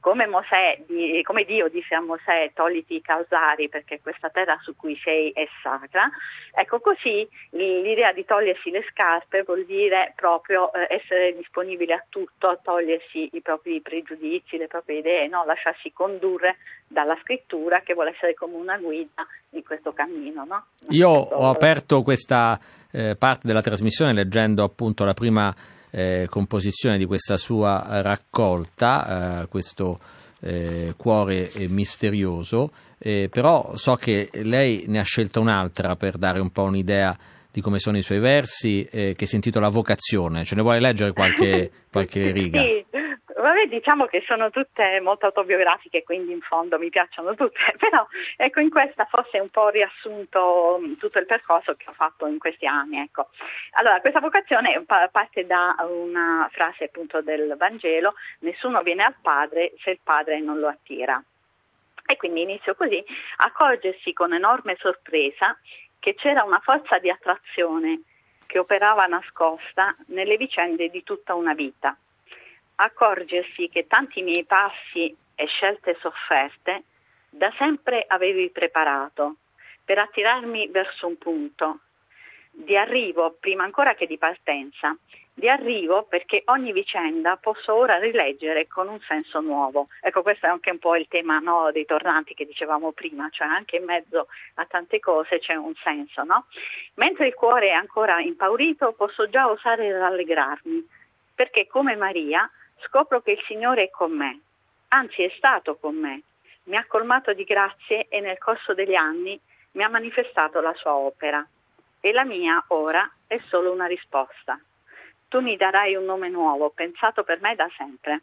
come Dio disse a Mosè togliti i calzari perché questa terra su cui sei è sacra, ecco, così l'idea di togliersi le scarpe vuol dire proprio essere disponibile a tutto, togliersi i propri pregiudizi, le proprie idee, no? Lasciarsi condurre dalla scrittura che vuole essere come una guida in questo cammino, no? Io ho aperto questa parte della trasmissione leggendo appunto la prima composizione di questa sua raccolta, questo cuore misterioso, però so che lei ne ha scelta un'altra per dare un po' un'idea di come sono i suoi versi, che si intitola Vocazione. Ce ne vuole leggere qualche riga? Sì. Vabbè, diciamo che sono tutte molto autobiografiche, quindi in fondo mi piacciono tutte, però ecco, in questa forse un po' riassunto tutto il percorso che ho fatto in questi anni, ecco. Allora, questa vocazione parte da una frase appunto del Vangelo: nessuno viene al Padre se il Padre non lo attira. E quindi inizio così: accorgersi con enorme sorpresa che c'era una forza di attrazione che operava nascosta nelle vicende di tutta una vita. Accorgersi che tanti miei passi e scelte sofferte da sempre avevi preparato per attirarmi verso un punto di arrivo prima ancora che di partenza, di arrivo perché ogni vicenda posso ora rileggere con un senso nuovo. Ecco, questo è anche un po' il tema, no, dei tornanti che dicevamo prima, cioè anche in mezzo a tante cose c'è un senso, no? Mentre il cuore è ancora impaurito posso già osare rallegrarmi, perché come Maria scopro che il Signore è con me, anzi è stato con me, mi ha colmato di grazie e nel corso degli anni mi ha manifestato la sua opera. E la mia ora è solo una risposta. Tu mi darai un nome nuovo, pensato per me da sempre.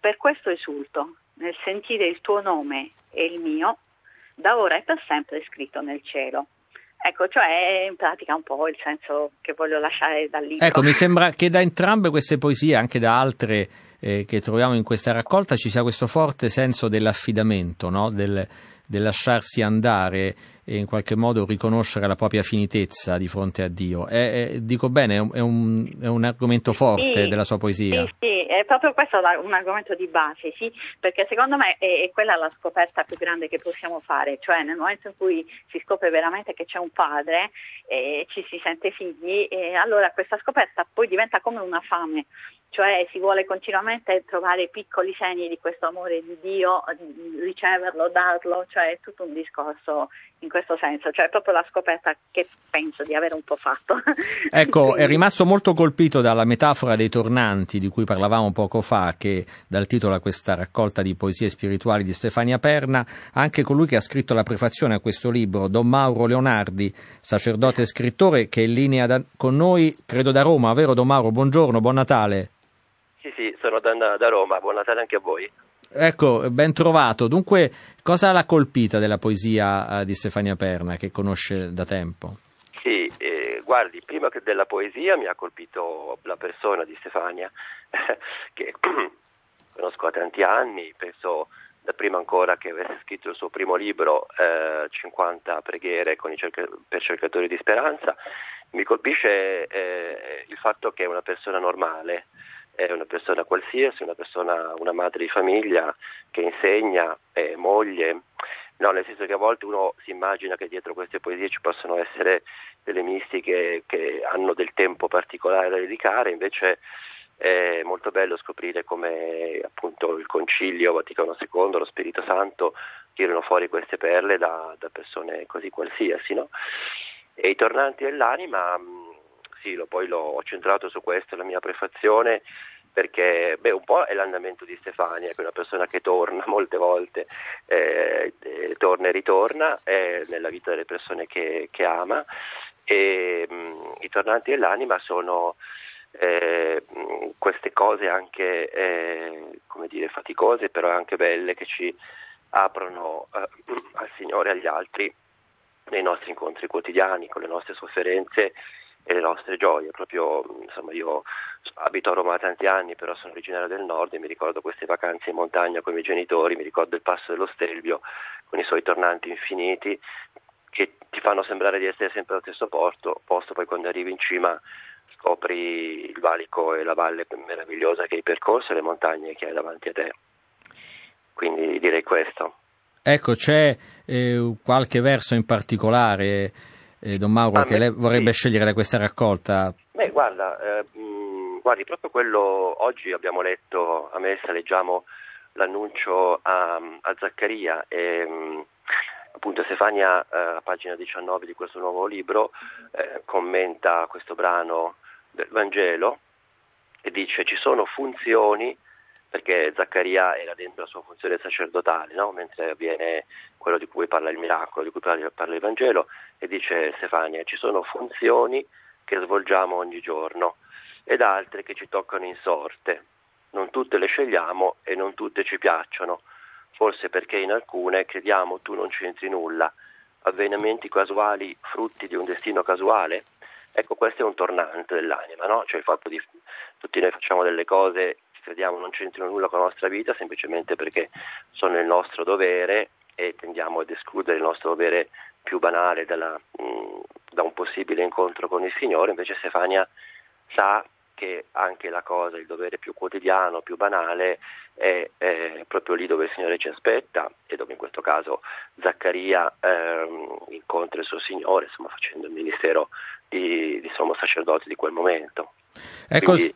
Per questo esulto, nel sentire il tuo nome e il mio, da ora e per sempre scritto nel cielo. Ecco, cioè in pratica un po' il senso che voglio lasciare dal libro. Ecco, mi sembra che da entrambe queste poesie, anche da altre che troviamo in questa raccolta, ci sia questo forte senso dell'affidamento, no? Del lasciarsi andare e in qualche modo riconoscere la propria finitezza di fronte a Dio. Dico bene, è un argomento forte, sì, della sua poesia. Sì, sì, è proprio questo un argomento di base, sì, perché secondo me è quella la scoperta più grande che possiamo fare, cioè nel momento in cui si scopre veramente che c'è un padre e ci si sente figli, e allora questa scoperta poi diventa come una fame, cioè si vuole continuamente trovare piccoli segni di questo amore di Dio, riceverlo, darlo, cioè è tutto un discorso in questo senso, cioè è proprio la scoperta che penso di avere un po' fatto. Ecco, è rimasto molto colpito dalla metafora dei tornanti di cui parlavamo poco fa, che dà il titolo a questa raccolta di poesie spirituali di Stefania Perna, anche colui che ha scritto la prefazione a questo libro, Don Mauro Leonardi, sacerdote e scrittore, che è in linea con noi, credo da Roma, vero Don Mauro? Buongiorno, buon Natale. Sì, sono da Roma, buon Natale anche a voi. Ecco, ben trovato. Dunque, cosa l'ha colpita della poesia di Stefania Perna, che conosce da tempo? Sì, guardi, prima che della poesia mi ha colpito la persona di Stefania, che conosco da tanti anni, penso da prima ancora che avesse scritto il suo primo libro, 50 preghiere per cercatori di speranza. Mi colpisce il fatto che è una persona normale, è una persona qualsiasi, una madre di famiglia che insegna, è moglie, no, nel senso che a volte uno si immagina che dietro queste poesie ci possono essere delle mistiche che hanno del tempo particolare da dedicare, invece è molto bello scoprire come appunto il Concilio Vaticano II, lo Spirito Santo tirano fuori queste perle da persone così qualsiasi, no? E i tornanti dell'anima, poi l'ho centrato su questo, la mia prefazione, perché un po' è l'andamento di Stefania, che è una persona che torna molte volte, torna e ritorna nella vita delle persone che ama, e i tornanti dell'anima sono queste cose anche faticose, però anche belle, che ci aprono al Signore e agli altri nei nostri incontri quotidiani, con le nostre sofferenze e le nostre gioie. Io abito a Roma da tanti anni, però sono originario del nord e mi ricordo queste vacanze in montagna con i miei genitori, mi ricordo il passo dello Stelvio con i suoi tornanti infiniti che ti fanno sembrare di essere sempre allo stesso posto, poi quando arrivi in cima scopri il valico e la valle meravigliosa che hai percorso e le montagne che hai davanti a te. Quindi direi questo. Ecco, c'è qualche verso in particolare, Don Mauro, che lei vorrebbe scegliere da questa raccolta? Guardi, proprio quello oggi abbiamo letto, a messa leggiamo l'annuncio a Zaccaria e appunto Stefania, a pagina 19 di questo nuovo libro, commenta questo brano del Vangelo e dice: ci sono funzioni, perché Zaccaria era dentro la sua funzione sacerdotale, no? Mentre avviene quello di cui parla il miracolo, di cui parla il Vangelo, e dice Stefania, ci sono funzioni che svolgiamo ogni giorno ed altre che ci toccano in sorte, non tutte le scegliamo e non tutte ci piacciono, forse perché in alcune crediamo tu non c'entri nulla, avvenimenti casuali frutti di un destino casuale. Ecco, questo è un tornante dell'anima, no? Cioè il fatto di tutti noi facciamo delle cose, crediamo non c'entrino nulla con la nostra vita semplicemente perché sono il nostro dovere e tendiamo ad escludere il nostro dovere più banale da un possibile incontro con il Signore. Invece Stefania sa che anche il dovere più quotidiano, più banale è proprio lì dove il Signore ci aspetta e dove in questo caso Zaccaria incontra il suo Signore, facendo il ministero di sommo sacerdote di quel momento. Ecco. Quindi,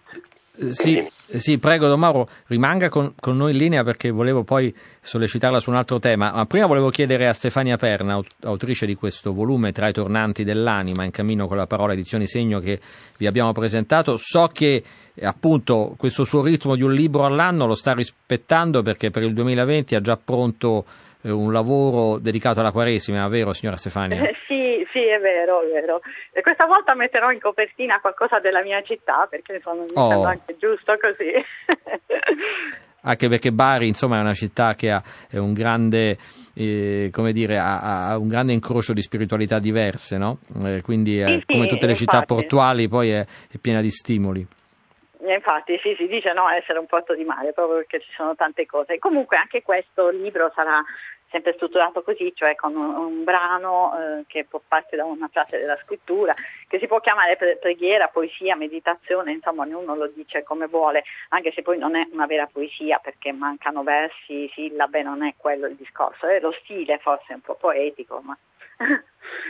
Sì, prego Don Mauro, rimanga con noi in linea perché volevo poi sollecitarla su un altro tema, ma prima volevo chiedere a Stefania Perna, autrice di questo volume Tra i tornanti dell'anima, in cammino con la parola, edizioni Segno, che vi abbiamo presentato. So che appunto questo suo ritmo di un libro all'anno lo sta rispettando, perché per il 2020 ha già pronto un lavoro dedicato alla Quaresima, vero signora Stefania? Sì, è vero. E questa volta metterò in copertina qualcosa della mia città, perché mi sembra anche giusto così. Anche perché Bari, è una città che è un grande, ha un grande incrocio di spiritualità diverse, no? Quindi come tutte le città portuali poi è piena di stimoli. Infatti si dice no essere un porto di mare, proprio perché ci sono tante cose. Comunque anche questo libro sarà sempre strutturato così, cioè con un brano che può parte da una frase della scrittura, che si può chiamare preghiera, poesia, meditazione, ognuno lo dice come vuole, anche se poi non è una vera poesia perché mancano versi, sillabe, non è quello il discorso, è lo stile forse un po' poetico, ma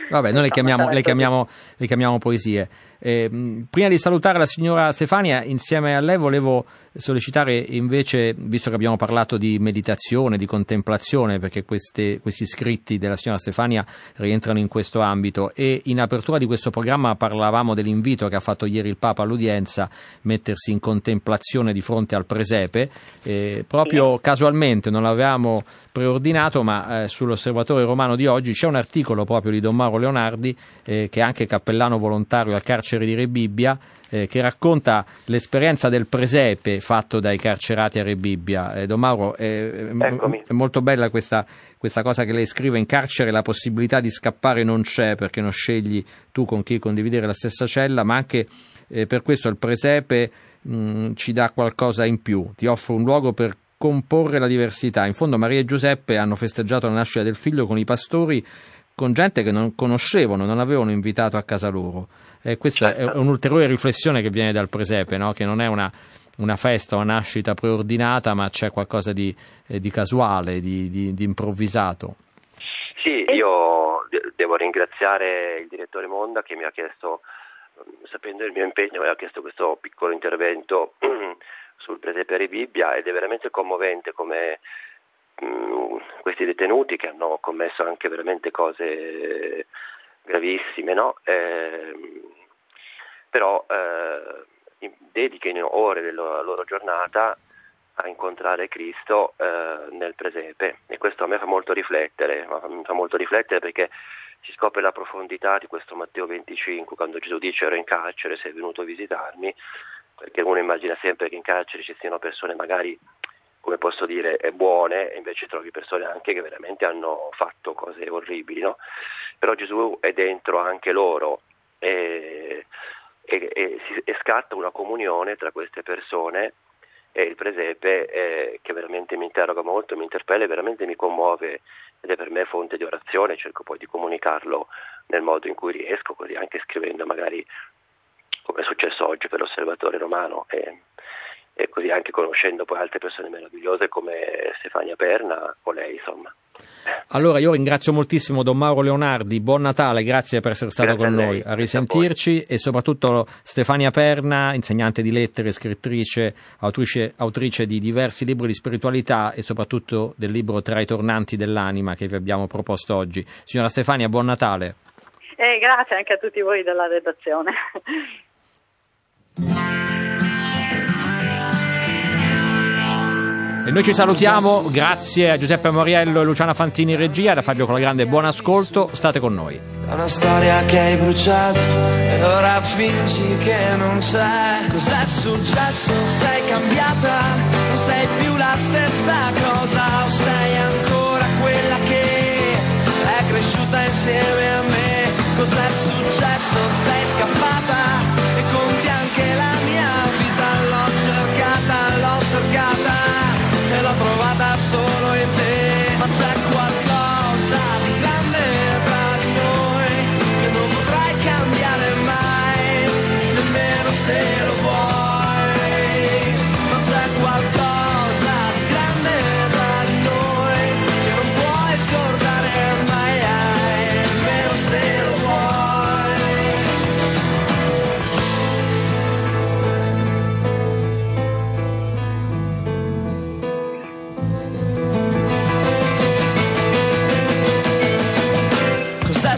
vabbè, noi le chiamiamo poesie. Prima di salutare la signora Stefania, insieme a lei volevo sollecitare invece, visto che abbiamo parlato di meditazione, di contemplazione, perché questi scritti della signora Stefania rientrano in questo ambito, e in apertura di questo programma parlavamo dell'invito che ha fatto ieri il Papa all'udienza, mettersi in contemplazione di fronte al presepe, proprio casualmente non l'avevamo preordinato, ma sull'Osservatore Romano di oggi c'è un articolo proprio di Don Mauro Leonardi, che è anche cappellano volontario al carcere di Rebibbia, che racconta l'esperienza del presepe fatto dai carcerati a Rebibbia. Don Mauro, è molto bella questa cosa che lei scrive: in carcere la possibilità di scappare non c'è, perché non scegli tu con chi condividere la stessa cella, ma anche per questo il presepe ci dà qualcosa in più, ti offre un luogo per comporre la diversità. In fondo Maria e Giuseppe hanno festeggiato la nascita del figlio con i pastori, con gente che non conoscevano, non avevano invitato a casa loro. Questa è un'ulteriore riflessione che viene dal presepe, no? Che non è una festa, una nascita preordinata, ma c'è qualcosa di casuale, di improvvisato. Sì, io devo ringraziare il direttore Monda che mi ha chiesto, sapendo il mio impegno, mi ha chiesto questo piccolo intervento sul presepe Rebibbia, ed è veramente commovente come questi detenuti che hanno commesso anche veramente cose gravissime, no? Però dedichino ore della loro giornata a incontrare Cristo nel presepe, e questo a me fa molto riflettere, perché si scopre la profondità di questo Matteo 25, quando Gesù dice: ero in carcere, sei venuto a visitarmi, perché uno immagina sempre che in carcere ci siano persone magari, come posso dire, buone, e invece trovi persone anche che veramente hanno fatto cose orribili, no? Però Gesù è dentro anche loro e scatta una comunione tra queste persone. E il presepe che veramente mi interroga molto, mi interpella e veramente mi commuove, ed è per me fonte di orazione. Cerco poi di comunicarlo nel modo in cui riesco, così anche scrivendo magari, come è successo oggi per l'Osservatore Romano, e così anche conoscendo poi altre persone meravigliose come Stefania Perna o lei, insomma. Allora io ringrazio moltissimo Don Mauro Leonardi, buon Natale, grazie per essere stato con noi, a risentirci, e soprattutto Stefania Perna, insegnante di lettere, scrittrice, autrice di diversi libri di spiritualità e soprattutto del libro Tra i tornanti dell'anima che vi abbiamo proposto oggi. Signora Stefania, buon Natale. Grazie anche a tutti voi della redazione. E noi ci salutiamo, grazie a Giuseppe Moriello e Luciana Fantini regia, da Fabio Colagrande buon ascolto, state con noi. È una storia che hai bruciato e ora fingi che non c'è. Cos'è successo? Sei cambiata? Non sei più la stessa cosa? O sei ancora quella che è cresciuta insieme a me? Cos'è successo? Sei scappata e conti anche la mia vita. L'ho cercata e l'ho trovata solo in te, ma c'è qualcosa di grande tra di noi che non potrai cambiare mai, nemmeno se lo vuoi, ma c'è qualcosa di grande tra di noi che non puoi scordare mai, nemmeno se lo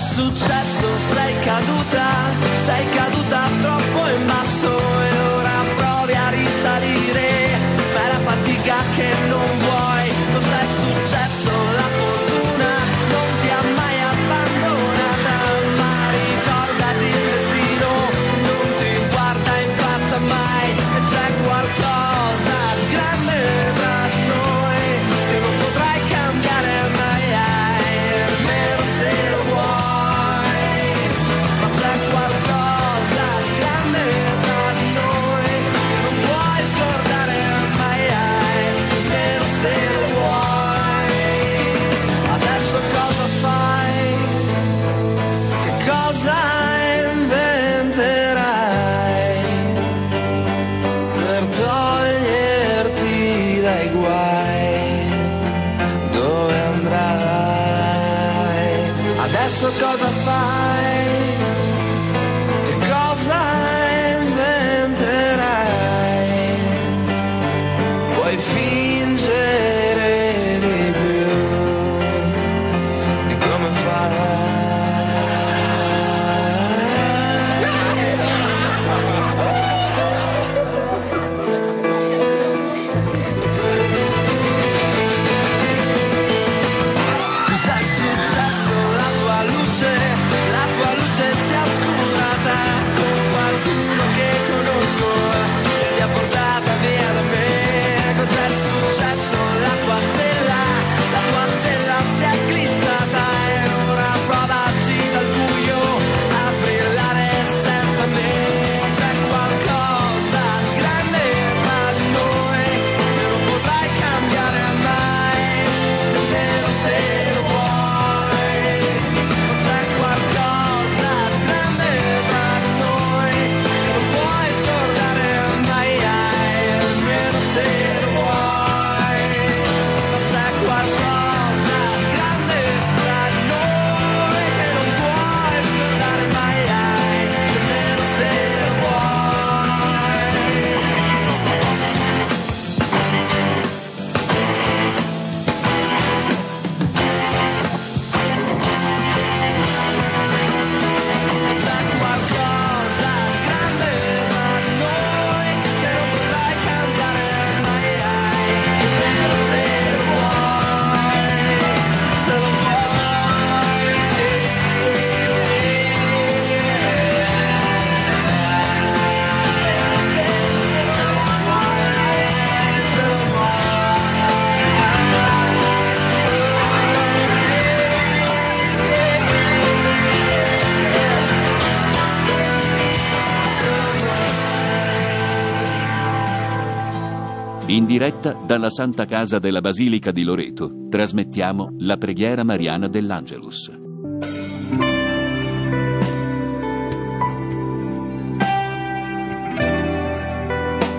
successo, sei caduta troppo in basso e ora provi a risalire, ma è la fatica che non vuoi. Cos'è successo? La fortuna non ti ha mai abbandonata, ma ricordati il destino non ti guarda in faccia mai, e c'è qualcosa di grande tra di noi che non potrai cambiare mai, nemmeno se lo vuoi. Cosa fai? Che cosa inventerai? Puoi fingere di più di come farai. Cos'è successo? La luce, la In diretta dalla Santa Casa della Basilica di Loreto trasmettiamo la preghiera mariana dell'Angelus.